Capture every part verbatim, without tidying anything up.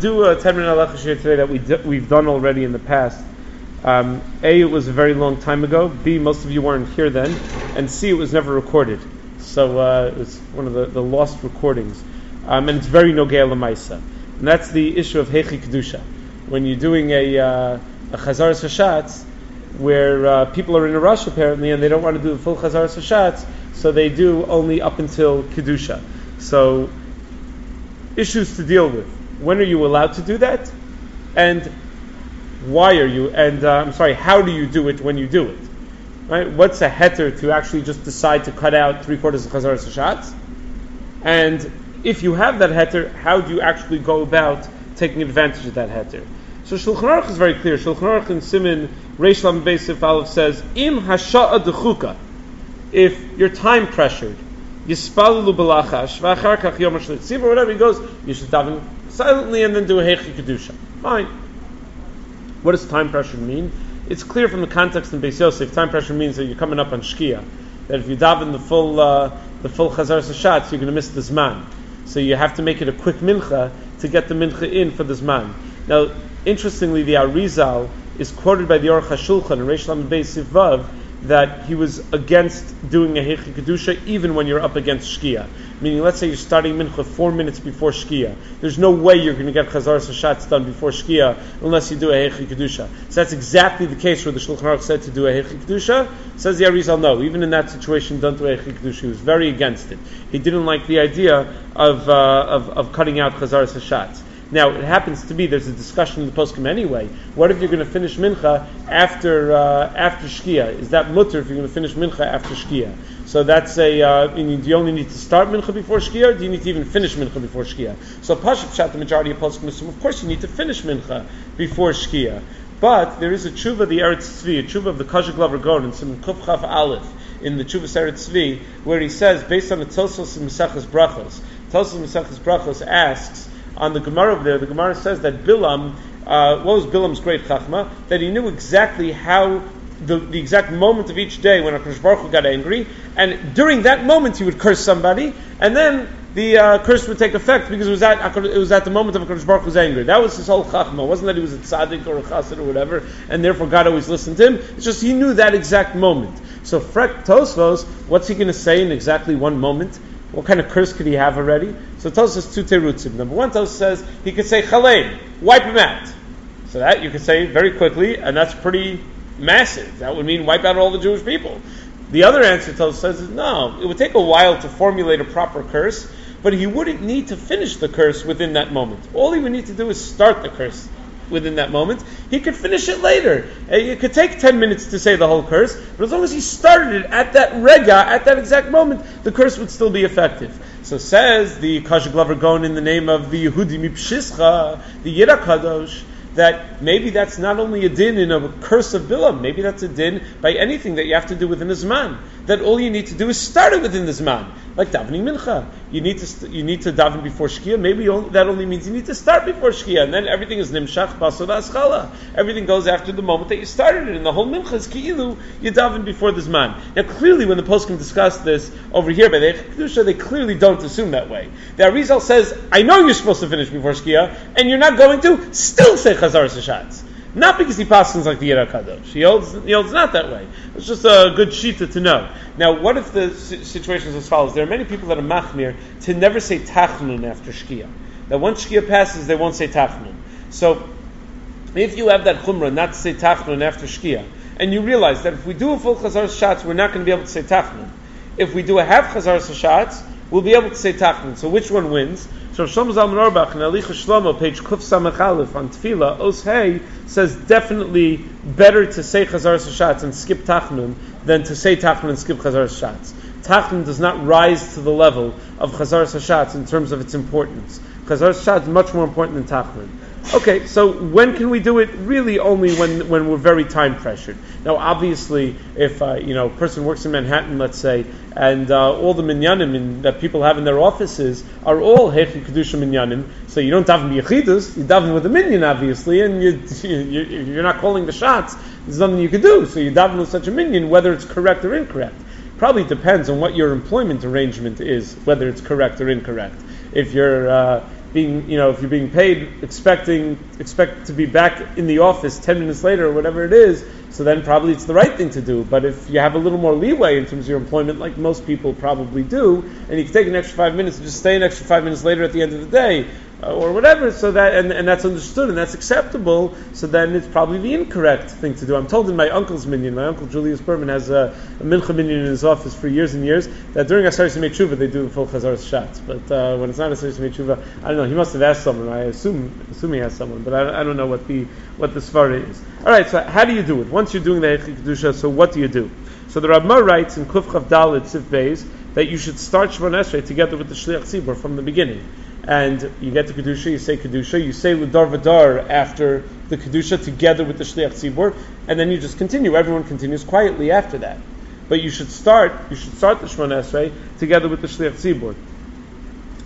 do a ten minute halacha shir today that we d- we've done already in the past. Um, A, it was a very long time ago. B, most of you weren't here then. And C, it was never recorded. So uh, it's one of the, the lost recordings. Um, and it's very nogea l'maisa. And that's the issue of Heicha Kedusha. When you're doing a, uh, a Chazaras Shatz, where uh, people are in a rush apparently, and they don't want to do the full Chazaras Shatz, so they do only up until Kedusha. So, issues to deal with. When are you allowed to do that? And why are you, and uh, I'm sorry, how do you do it when you do it? Right? What's a heter to actually just decide to cut out three quarters of Chazaras Shatz? And if you have that heter, how do you actually go about taking advantage of that heter? So Shulchan Aruch is very clear. Shulchan Aruch in Siman Reish Lamed Beis Sif Aleph says, Im hasha'a d'chuka, if you're time pressured, Yispalu b'lachash, v'achar kach yom ha'shli'ach tzibur, whatever he goes, you should daven silently and then do a Heicha Kedusha. Fine. What does time pressure mean? It's clear from the context in Beis Yosef, time pressure means that you're coming up on Shkiah, that if you daven the full uh, the full Chazaras Shatz, you're going to miss the Zman. So you have to make it a quick mincha to get the mincha in for the Zman. Now, interestingly, the Arizal is quoted by the Aruch HaShulchan and Reish Lamed Beis Sif Vav that he was against doing a Heicha Kedusha even when you're up against Shkiah. Meaning, let's say you're starting Mincha four minutes before Shkiah. There's no way you're going to get Chazaras Shatz done before Shkiah unless you do a Heicha Kedusha. So that's exactly the case where the Shulchan Aruch said to do a Heicha Kedusha. Says the Arizal, no. Even in that situation, don't do a Heicha Kedusha. He was very against it. He didn't like the idea of uh, of, of cutting out Chazaras Shatz. Now, it happens to be, there's a discussion in the poskim anyway. What if you're going to finish mincha after uh, after Shkiah? Is that mutter if you're going to finish mincha after Shkiah? So that's a, uh, you need, do you only need to start mincha before Shkiah, or do you need to even finish mincha before Shkiah? So Pashup Shat, the majority of poskim assume, of course you need to finish mincha before Shkiah. But there is a tshuva, the Eretz Tzvi, a tshuva of the Kashuk Lavar Gon, and some Kuf Chaf Aleph, in the tshuva Eretz Tzvi, where he says, based on the Tosfos and Mesechus Brachos, Tosfos Mesechus Brachos asks, on the Gemara over there, the Gemara says that Bilam, uh, what was Bilam's great chachma? That he knew exactly how, the, the exact moment of each day when HaKadosh Baruch Hu got angry, and during that moment he would curse somebody, and then the uh, curse would take effect because it was at it was at the moment of HaKadosh Baruch Hu's anger. That was his whole chachma. It wasn't that he was a tzaddik or a chassid or whatever, and therefore God always listened to him. It's just he knew that exact moment. So Frek Tosfos, what's he going to say in exactly one moment? What kind of curse could he have already? So Tosfos says two terutzim. Number one, Tosfos says he could say chaleim, wipe him out. So that you could say very quickly, and that's pretty massive. That would mean wipe out all the Jewish people. The other answer Tosfos says is no. It would take a while to formulate a proper curse, but he wouldn't need to finish the curse within that moment. All he would need to do is start the curse within that moment. He could finish it later. It could take ten minutes to say the whole curse, but as long as he started it at that rega, at that exact moment, the curse would still be effective. So says the Kashuk Lavar Gon in the name of the Yehudi Mipshischa, the Yira Kadosh, that maybe that's not only a din in a curse of Bilam, maybe that's a din by anything that you have to do within the Zman. That all you need to do is start it within the Zman. Like davening mincha. You need to you need to daven before Shkiah. Maybe only, that only means you need to start before Shkiah, and then everything is nimshach, basur, v'aschala. Everything goes after the moment that you started it, and the whole mincha is ki'ilu, you daven before the Zman. Now clearly when the poskim discuss this over here by the Heicha Kedusha, they clearly don't assume that way. The Arizal says, I know you're supposed to finish before Shkiah, and you're not going to, still say Chazaras Shatz. Not because he passes like the Yira Kadosh. He holds, he holds not that way. It's just a good shita to know. Now, what if the situation is as follows? There are many people that are machmir to never say Tachnun after Shkiah. That once Shkiah passes, they won't say Tachnun. So, if you have that chumrah not to say Tachnun after Shkiah, and you realize that if we do a full Chazaras Shatz, we're not going to be able to say Tachnun. If we do a half Chazaras Shatz, we'll be able to say Tachnun. So which one wins? So Shlomo Zalman Auerbach in Alicha Shlomo, page Kuf Samach Aleph on Tefillah, Os Hey, says definitely better to say Chazaras Shatz and skip Tachnun than to say Tachnun and skip Chazaras Shatz. Tachnun does not rise to the level of Chazaras Shatz in terms of its importance. Chazaras Shatz is much more important than Tachnun. Okay, so when can we do it? Really only when, when we're very time pressured. Now obviously, if uh, you know, a person works in Manhattan, let's say, and uh, all the minyanim in, that people have in their offices are all Heicha Kedusha minyanim, so you don't daven b'yechidus, you daven with a minyan obviously, and you, you, you're not calling the shots, there's nothing you can do, so you daven with such a minyan whether it's correct or incorrect. Probably depends on what your employment arrangement is, whether it's correct or incorrect. If you're uh, being, you know, if you're being paid, expecting expect to be back in the office ten minutes later or whatever it is, so then probably it's the right thing to do. But if you have a little more leeway in terms of your employment, like most people probably do, and you can take an extra five minutes and just stay an extra five minutes later at the end of the day, uh, or whatever, so that and, and that's understood and that's acceptable, so then it's probably the incorrect thing to do. I'm told in my uncle's minyan, my uncle Julius Berman has a, a mincha minyan in his office for years and years, that during Aseres Yemei Tshuva they do the full Chazaras Shatz, but uh, when it's not Aseres Yemei Tshuva, I don't know, he must have asked someone, I assume assume he has someone, but I, I don't know what the what the svara is. Alright, so how do you do it? Once you're doing the Heicha Kedusha, so what do you do? So the Rambam writes in Kuf Chav Dalet Sif Beis that you should start Shmoneh Esrei together with the Shli'ach Tzibur from the beginning. And you get to Kedusha, you say Kedusha, you say L'dar V'dar after the Kedusha together with the Shli'ach Tzibur, and then you just continue. Everyone continues quietly after that. But you should start, you should start the Shmoneh Esrei together with the Shli'ach Tzibur.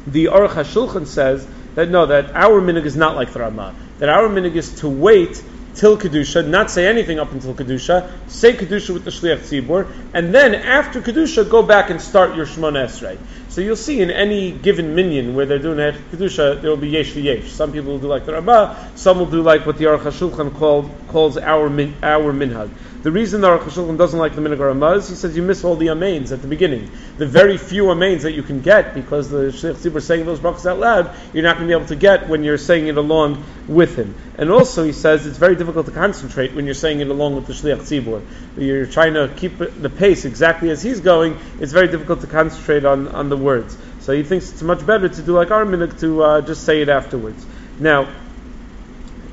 The Aruch HaShulchan says that no, that our minhag is not like the Rambam. That our minhag is to wait till Kedusha, not say anything up until Kedusha, say Kedusha with the Shliach Tzibur, and then after Kedusha, go back and start your Shmoneh Esrei. So you'll see in any given minyan where they're doing Kedusha, there will be Yesh V'Yesh. Some people will do like the Rambam, some will do like what the Aruch HaShulchan called, calls our, min, our minhag. The reason the Aruch HaShulchan doesn't like the minhag Rambam is he says you miss all the amains at the beginning. The very few amains that you can get, because the Shliach Tzibur is saying those brachos out loud, you're not going to be able to get when you're saying it along with him. And also, he says, it's very difficult to concentrate when you're saying it along with the Shliach Tzibur. You're trying to keep the pace exactly as he's going, it's very difficult to concentrate on, on the words. So he thinks it's much better to do like our minhag, to uh, just say it afterwards. Now,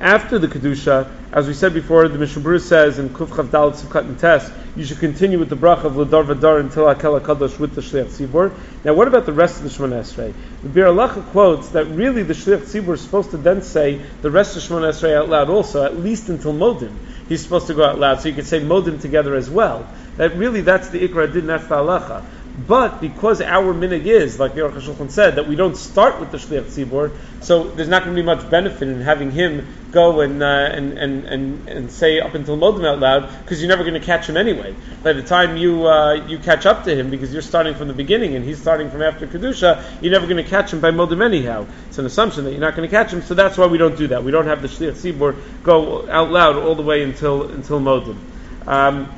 after the Kedusha, as we said before, the Mishnah Berurah says in Kuf Chav Dalet Sivkat and Tes, you should continue with the bracha of L'dar V'dar until Hakel HaKadosh with the Shliach Tzibur. Now, what about the rest of the Shmoneh Esrei? The Beis Yosef quotes that really the Shliach Tzibur is supposed to then say the rest of Shmoneh Esrei out loud also, at least until Modim. He's supposed to go out loud, so you could say Modim together as well. That really, that's the Ikra Din, that's the Halacha. But because our minhag is, like the Aruch HaShulchan said, that we don't start with the Shliach Tzibur, so there's not going to be much benefit in having him go and uh, and, and, and and say up until Modim out loud, because you're never going to catch him anyway. By the time you uh, you catch up to him, because you're starting from the beginning and he's starting from after Kedusha, you're never going to catch him by Modim anyhow. It's an assumption that you're not going to catch him, so that's why we don't do that. We don't have the Shliach Tzibur go out loud all the way until until Modim. Um,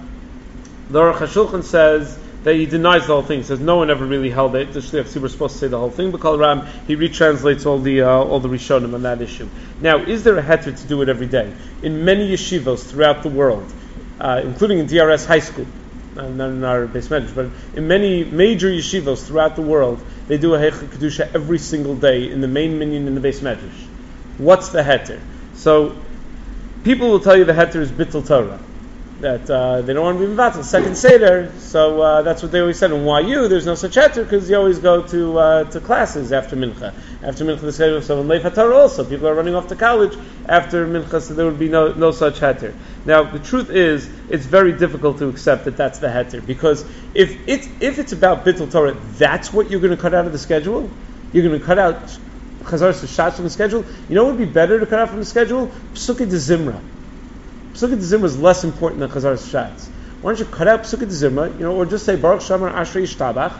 the Aruch HaShulchan says that he denies the whole thing. He says no one ever really held it. The Shliach Tzibur was supposed to say the whole thing. But Kol Ram, he retranslates all the uh, all the Rishonim on that issue. Now, is there a heter to do it every day? In many yeshivos throughout the world, uh, including in D R S High School, uh, not in our base medrash, but in many major yeshivos throughout the world, they do a Heicha Kedusha every single day in the main minyan in the base medrash. What's the heter? So, people will tell you the heter is Bittul Torah. That uh, they don't want to be mevatel second seder, so uh, that's what they always said. In Y U, there's no such heter because you always go to uh, to classes after mincha. After mincha, the schedule of seven leif haTorah also. People are running off to college after mincha, so there would be no no such heter. Now, the truth is, it's very difficult to accept that that's the heter, because if it's if it's about bittul Torah, that's what you're going to cut out of the schedule. You're going to cut out Chazaras Shatz from the schedule. You know what would be better to cut out from the schedule? Pesukei D'Zimra. Pesukei D'Zimra is less important than Chazaras Shatz. Why don't you cut out Pesukei D'Zimra, you know, or just say Baruch Shamar Ashrei Yishtabach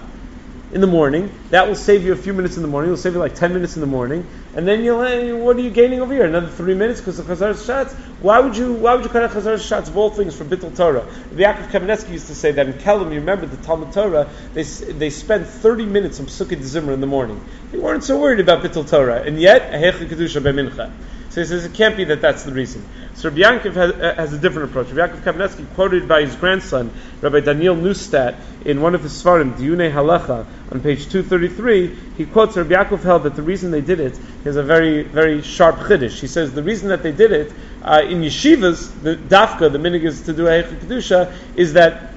in the morning. That will save you a few minutes in the morning. It'll save you like ten minutes in the morning, and then you'll. What are you gaining over here? Another three minutes because of Chazaras Shatz. Why would you? Why would you cut out Chazaras Shatz of all things for Bittul Torah? Rabbi Yaakov Kamenetsky used to say that in Kelm. You remember the Talmud Torah? They they spent thirty minutes on Pesukei D'Zimra in the morning. They weren't so worried about Bittul Torah, and yet a Heicha Kedusha by mincha. So he says it can't be that that's the reason. So Reb Yaakov has, uh, has a different approach. Reb Yaakov Kamenetsky, quoted by his grandson, Rabbi Daniel Neustadt, in one of his svarim, Diyune Halacha, on page two thirty-three, he quotes Reb Yaakov held that the reason they did it is a very, very sharp chiddush. He says the reason that they did it uh, in yeshivas, the dafka, the minhag is to do Heicha Kedusha, is that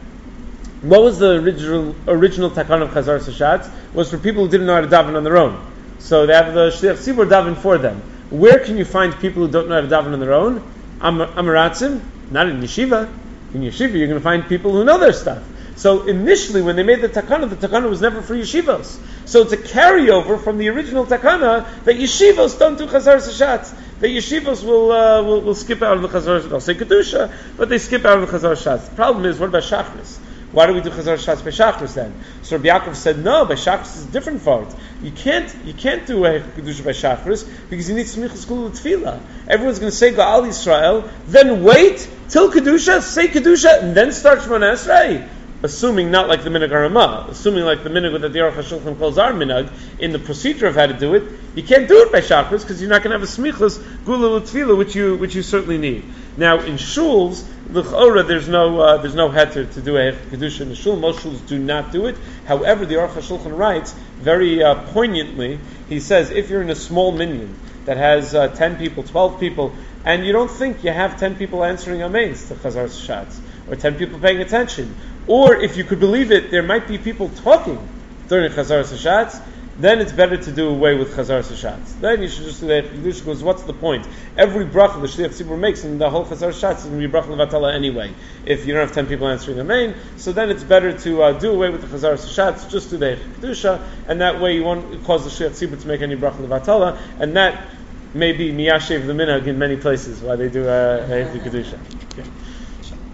what was the original original takan of Chazaras Shatz was for people who didn't know how to daven on their own. So they have the Shliach Tzibur daven for them. Where can you find people who don't know how to daven on their own? Am- Amaratzim, not in yeshiva. In yeshiva, you're going to find people who know their stuff. So initially, when they made the takana, the takana was never for yeshivos. So it's a carryover from the original takana that yeshivos don't do Chazaras Shatz. The yeshivos will, uh, will will skip out of the Chazaras Shatz. They'll say Kedusha, but they skip out of the Chazaras Shatz. The problem is, what about Shachris? Why do we do Chazaras Shatz by Shachris then? So Reb Yaakov said, no, by Shachris is different for it. You can't, you can't do a Heicha Kedusha by Shachris because you need smichas gula tefila. Everyone's going to say Ga'al Yisrael, then wait till Kedusha, say Kedusha, and then start Shmoneh Esrei. Assuming not like the minhag Ramah, assuming like the minhag that the Aruch HaShulchan calls our minhag in the procedure of how to do it, you can't do it by shachris because you're not going to have a smichas gula tefila, which you which you certainly need. Now in shuls, l'chora there's no uh, there's no heter to do a kedusha in the shul. Most shuls do not do it. However, the Aruch HaShulchan writes very uh, poignantly. He says if you're in a small minyan that has uh, ten people, twelve people, and you don't think you have ten people answering amens to Chazaras Shatz or ten people paying attention. Or if you could believe it, there might be people talking during Chazaras Shatz. Then it's better to do away with Chazaras Shatz. Then you should just do the Kedusha. Goes, what's the point? Every bracha the Shli'ach Tzibur makes and the whole Chazaras Shatz is going to be bracha levatala anyway. If you don't have ten people answering amen, so then it's better to uh, do away with the Chazaras Shatz. Just do the Kedusha, and that way you won't cause the Shli'ach Tzibur to make any bracha levatala, and that may be miyashev the minhag in many places why they do a uh, Heicha Kedusha. Okay.